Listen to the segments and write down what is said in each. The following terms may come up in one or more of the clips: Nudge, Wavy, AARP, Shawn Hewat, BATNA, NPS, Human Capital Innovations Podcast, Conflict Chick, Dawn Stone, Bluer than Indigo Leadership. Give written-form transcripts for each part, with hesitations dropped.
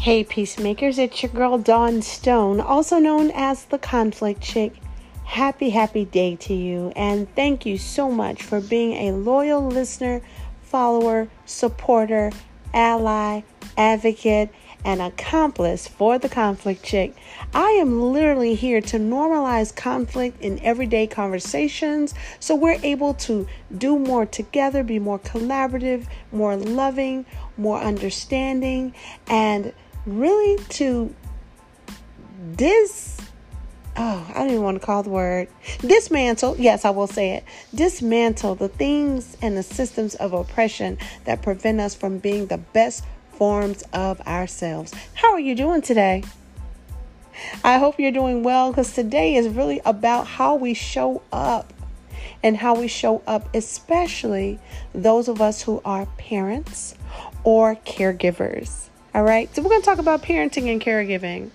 Hey Peacemakers, it's your girl Dawn Stone, also known as the Conflict Chick. Happy day to you, and thank you so much for being a loyal listener, follower, supporter, ally, advocate, and accomplice for the Conflict Chick. I am literally here to normalize conflict in everyday conversations so we're able to do more together, be more collaborative, more loving, more understanding, and really to dismantle, yes, I will say it, dismantle the things and the systems of oppression that prevent us from being the best forms of ourselves. How are you doing today? I hope you're doing well, because today is really about how we show up, and how we show up, especially those of us who are parents or caregivers. All right. So we're going to talk about parenting and caregiving.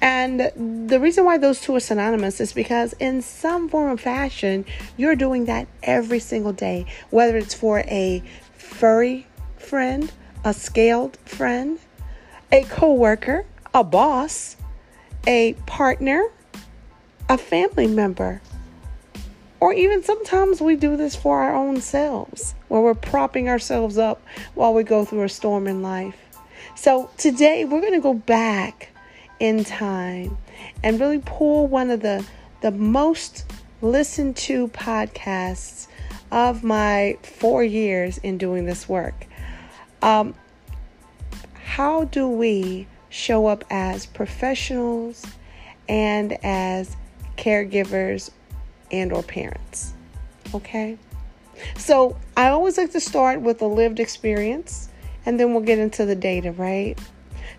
And the reason why those two are synonymous is because in some form or fashion, you're doing that every single day, whether it's for a furry friend, a scaled friend, a coworker, a boss, a partner, a family member, or even sometimes we do this for our own selves, where we're propping ourselves up while we go through a storm in life. So today we're going to go back in time and really pull one of the most listened to podcasts of my 4 years in doing this work. How do we show up as professionals and as caregivers and or parents? Okay. So I always like to start with a lived experience, and then we'll get into the data, right?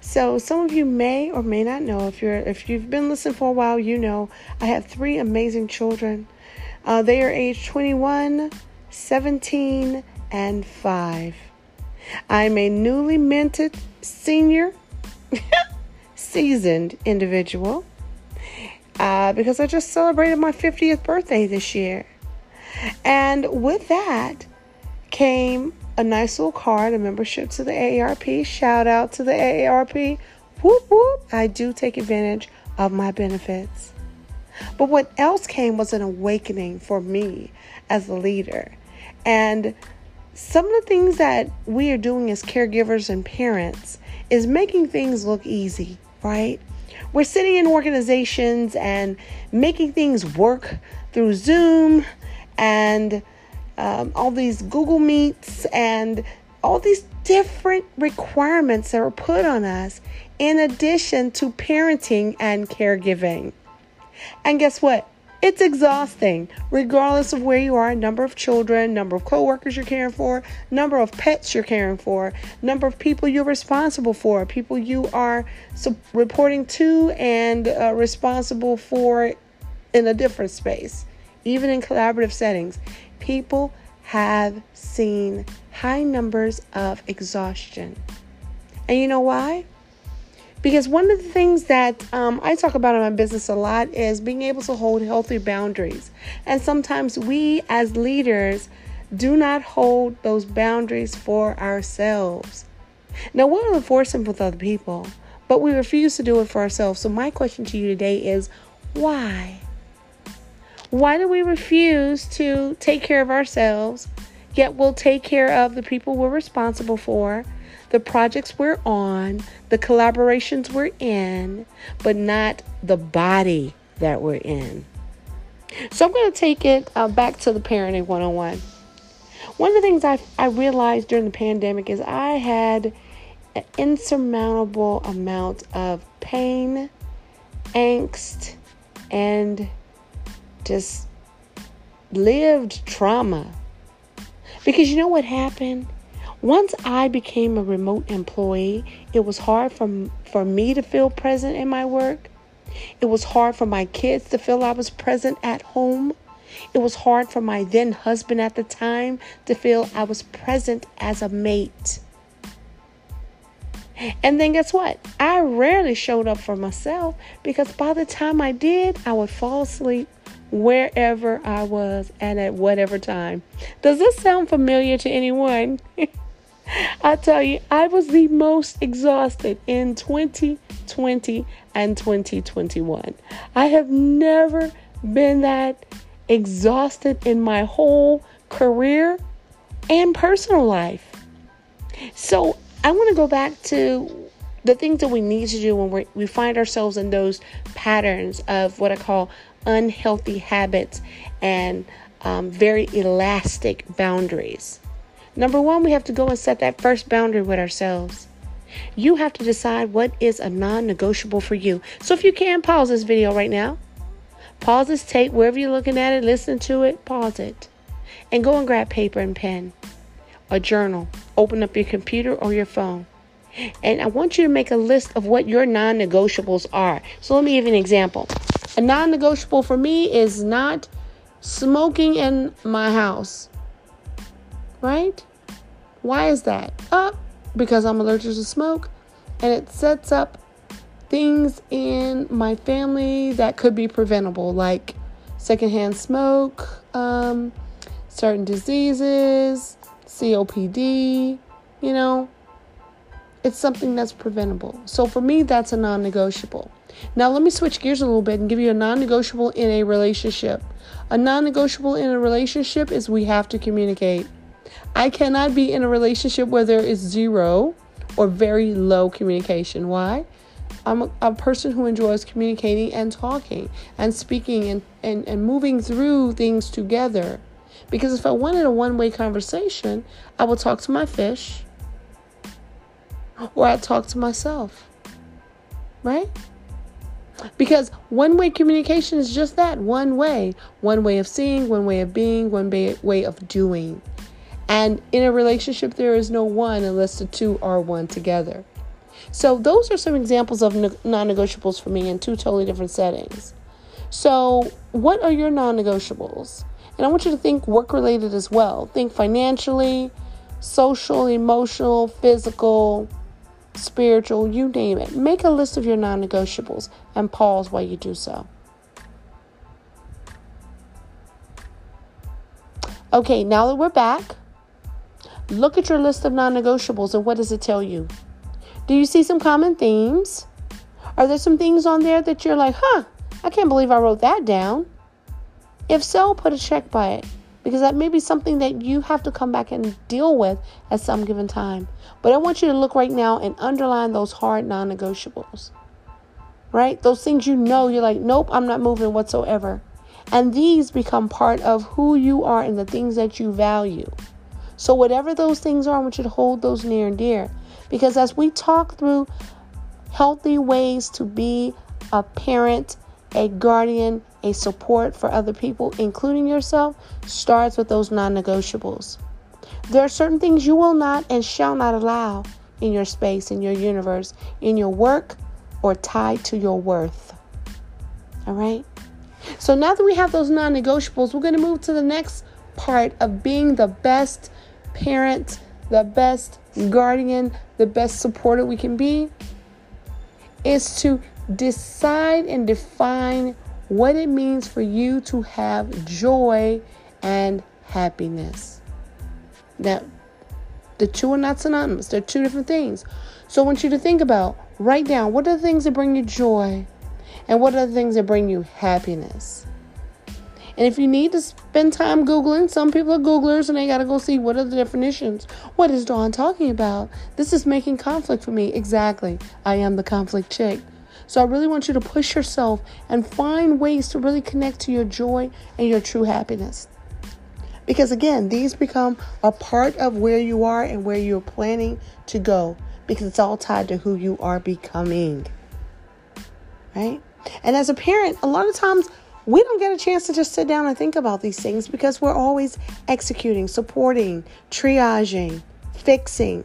So some of you may or may not know, if you've been listening for a while, you know, I have 3 amazing children. They are age 21, 17, and 5. I'm a newly minted senior seasoned individual because I just celebrated my 50th birthday this year. And with that came a nice little card, a membership to the AARP. Shout out to the AARP. Whoop, whoop. I do take advantage of my benefits. But what else came was an awakening for me as a leader. And some of the things that we are doing as caregivers and parents is making things look easy, right? We're sitting in organizations and making things work through Zoom and all these Google Meets and all these different requirements that are put on us in addition to parenting and caregiving. And guess what? It's exhausting, regardless of where you are, number of children, number of coworkers you're caring for, number of pets you're caring for, number of people you're responsible for, people you are reporting to and responsible for in a different space, even in collaborative settings. People have seen high numbers of exhaustion. And you know why? Because one of the things that I talk about in my business a lot is being able to hold healthy boundaries. And sometimes we as leaders do not hold those boundaries for ourselves. Now, we don't enforce them with other people, but we refuse to do it for ourselves. So my question to you today is, why? Why do we refuse to take care of ourselves, yet we'll take care of the people we're responsible for, the projects we're on, the collaborations we're in, but not the body that we're in? So I'm going to take it back to the parenting 101. One of the things I realized during the pandemic is I had an insurmountable amount of pain, angst, and just lived trauma. Because you know what happened? Once I became a remote employee, it was hard for me to feel present in my work. It was hard for my kids to feel I was present at home. It was hard for my then husband at the time to feel I was present as a mate. And then guess what? I rarely showed up for myself, because by the time I did, I would fall asleep wherever I was and at whatever time. Does this sound familiar to anyone? I tell you, I was the most exhausted in 2020 and 2021. I have never been that exhausted in my whole career and personal life. So I want to go back to the things that we need to do when we find ourselves in those patterns of what I call unhealthy habits and very elastic boundaries. Number one, we have to go and set that first boundary with ourselves. You have to decide what is a non-negotiable for you. So if you can, pause this video right now. Pause this tape, wherever you're looking at it, listen to it, pause it. And go and grab paper and pen, a journal. Open up your computer or your phone. And I want you to make a list of what your non-negotiables are. So let me give you an example. A non-negotiable for me is not smoking in my house. Right? Why is that? Because I'm allergic to smoke, and it sets up things in my family that could be preventable, like secondhand smoke, certain diseases, COPD, you know. It's something that's preventable. So for me, that's a non-negotiable. Now let me switch gears a little bit and give you a non-negotiable in a relationship. A non-negotiable in a relationship is we have to communicate. I cannot be in a relationship where there is zero or very low communication. Why? I'm a person who enjoys communicating and talking and speaking and moving through things together. Because if I wanted a one-way conversation, I would talk to my fish or I talk to myself, right? Because one-way communication is just that, one way of seeing, one way of being, one way of doing. And in a relationship, there is no one unless the two are one together. So those are some examples of non-negotiables for me in two totally different settings. So what are your non-negotiables? And I want you to think work-related as well. Think financially, social, emotional, physical, spiritual, you name it. Make a list of your non-negotiables and pause while you do so. Okay, now that we're back, look at your list of non-negotiables and what does it tell you? Do you see some common themes? Are there some things on there that you're like, I can't believe I wrote that down? If so, put a check by it, because that may be something that you have to come back and deal with at some given time. But I want you to look right now and underline those hard non-negotiables, right? Those things you know, you're like, nope, I'm not moving whatsoever. And these become part of who you are and the things that you value. So whatever those things are, I want you to hold those near and dear. Because as we talk through healthy ways to be a parent, a guardian, a support for other people, including yourself, starts with those non-negotiables. There are certain things you will not and shall not allow in your space, in your universe, in your work, or tied to your worth. All right? So now that we have those non-negotiables, we're going to move to the next part of being the best parent, the best guardian, the best supporter we can be, is to decide and define what it means for you to have joy and happiness. Now, the two are not synonymous. They're two different things. So I want you to think about, write down, what are the things that bring you joy? And what are the things that bring you happiness? And if you need to spend time Googling, some people are Googlers and they got to go see what are the definitions. What is Dawn talking about? This is making conflict for me. Exactly. I am the conflict chick. So I really want you to push yourself and find ways to really connect to your joy and your true happiness. Because again, these become a part of where you are and where you're planning to go. Because it's all tied to who you are becoming. Right? And as a parent, a lot of times we don't get a chance to just sit down and think about these things because we're always executing, supporting, triaging, fixing.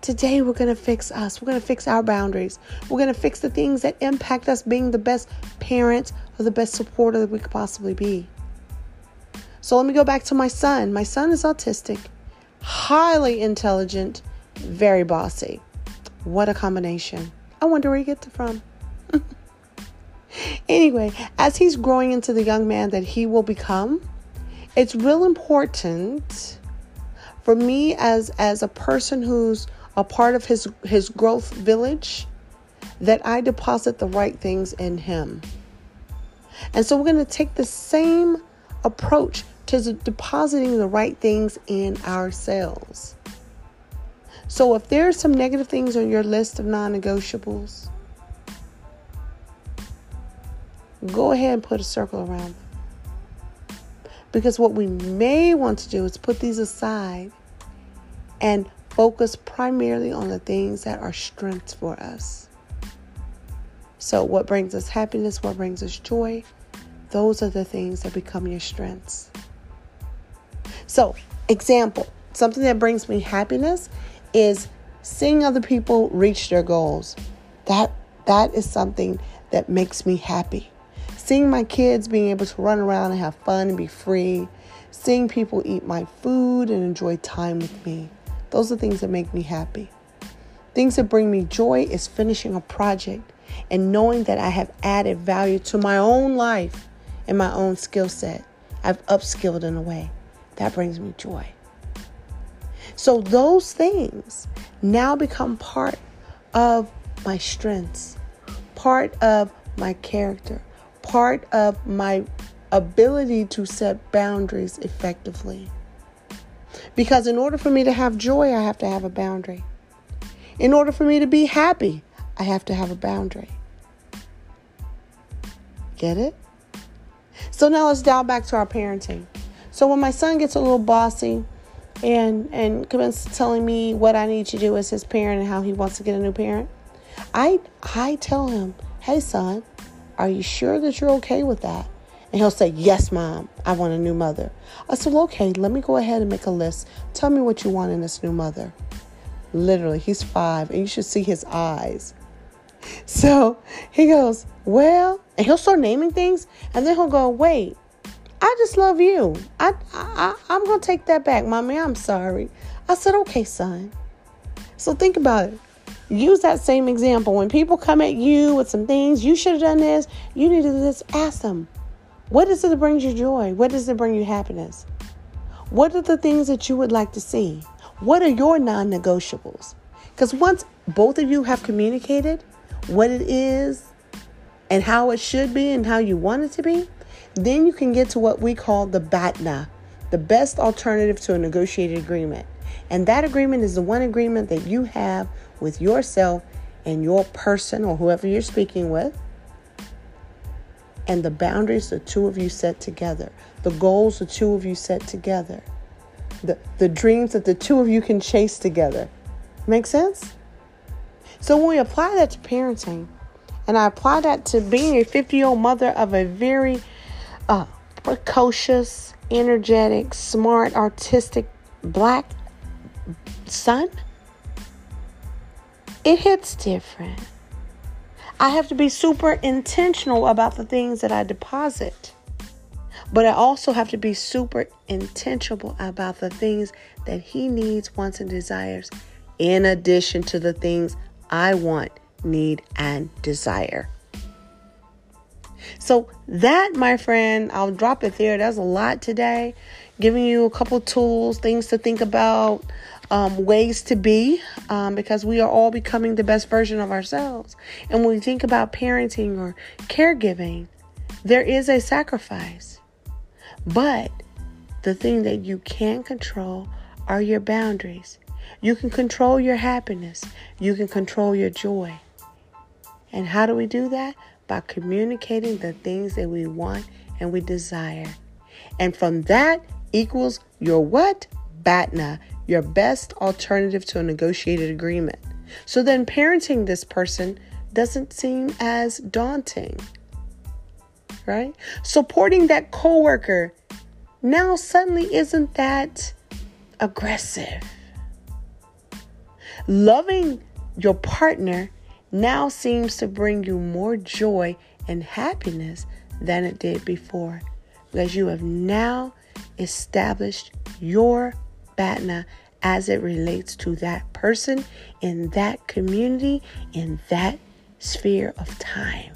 Today, we're going to fix us. We're going to fix our boundaries. We're going to fix the things that impact us being the best parent or the best supporter that we could possibly be. So let me go back to my son. My son is autistic, highly intelligent, very bossy. What a combination. I wonder where he gets it from. Anyway, as he's growing into the young man that he will become, it's real important for me as a person who's a part of his growth village, that I deposit the right things in him. And so we're going to take the same approach to depositing the right things in ourselves. So if there are some negative things on your list of non-negotiables, go ahead and put a circle around them. Because what we may want to do is put these aside and focus primarily on the things that are strengths for us. So what brings us happiness, what brings us joy, those are the things that become your strengths. So, example, something that brings me happiness is seeing other people reach their goals. That is something that makes me happy. Seeing my kids being able to run around and have fun and be free. Seeing people eat my food and enjoy time with me. Those are things that make me happy. Things that bring me joy is finishing a project and knowing that I have added value to my own life and my own skill set. I've upskilled in a way. That brings me joy. So those things now become part of my strengths, part of my character, part of my ability to set boundaries effectively. Because in order for me to have joy, I have to have a boundary. In order for me to be happy, I have to have a boundary. Get it? So now let's dial back to our parenting. So when my son gets a little bossy and commences telling me what I need to do as his parent and how he wants to get a new parent, I tell him, "Hey, son, are you sure that you're okay with that?" And he'll say, "Yes, Mom, I want a new mother." I said, "Well, okay, let me go ahead and make a list. Tell me what you want in this new mother." Literally, he's 5, and you should see his eyes. So he goes, "Well," and he'll start naming things, and then he'll go, "Wait, I just love you. I'm going to take that back, Mommy. I'm sorry." I said, "Okay, son." So think about it. Use that same example. When people come at you with some things, "You should have done this. You need to do this," ask them, what is it that brings you joy? What does it bring you happiness? What are the things that you would like to see? What are your non-negotiables? Because once both of you have communicated what it is and how it should be and how you want it to be, then you can get to what we call the BATNA, the best alternative to a negotiated agreement. And that agreement is the one agreement that you have with yourself and your person or whoever you're speaking with. And the boundaries the two of you set together. The goals the two of you set together. The dreams that the two of you can chase together. Make sense? So when we apply that to parenting, and I apply that to being a 50-year-old mother of a very precocious, energetic, smart, artistic, black son, it hits different. I have to be super intentional about the things that I deposit. But I also have to be super intentional about the things that he needs, wants, and desires, in addition to the things I want, need, and desire. So that, my friend, I'll drop it there. That's a lot today. Giving you a couple tools, things to think about, ways to be, because we are all becoming the best version of ourselves. And when we think about parenting or caregiving, there is a sacrifice. But the thing that you can control are your boundaries. You can control your happiness. You can control your joy. And how do we do that? By communicating the things that we want and we desire. And from that equals your what? BATNA, your best alternative to a negotiated agreement. So then parenting this person doesn't seem as daunting, right? Supporting that coworker now suddenly isn't that aggressive. Loving your partner now seems to bring you more joy and happiness than it did before, because you have now established your BATNA as it relates to that person in that community, in that sphere of time.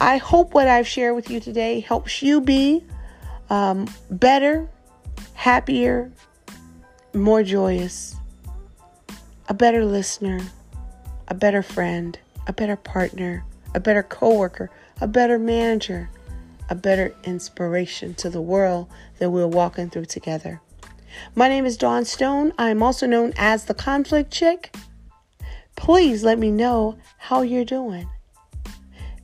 I hope what I've shared with you today helps you be better, happier, more joyous, a better listener, a better friend, a better partner, a better coworker, a better manager, a better inspiration to the world that we're walking through together. My name is Dawn Stone. I'm also known as the Conflict Chick. Please let me know how you're doing.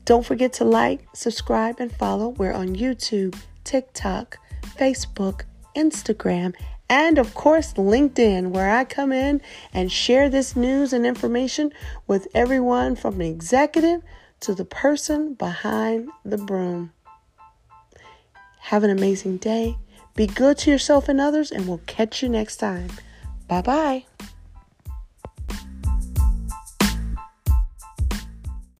Don't forget to like, subscribe, and follow. We're on YouTube, TikTok, Facebook, Instagram, and of course, LinkedIn, where I come in and share this news and information with everyone from the executive to the person behind the broom. Have an amazing day. Be good to yourself and others, and we'll catch you next time. Bye-bye.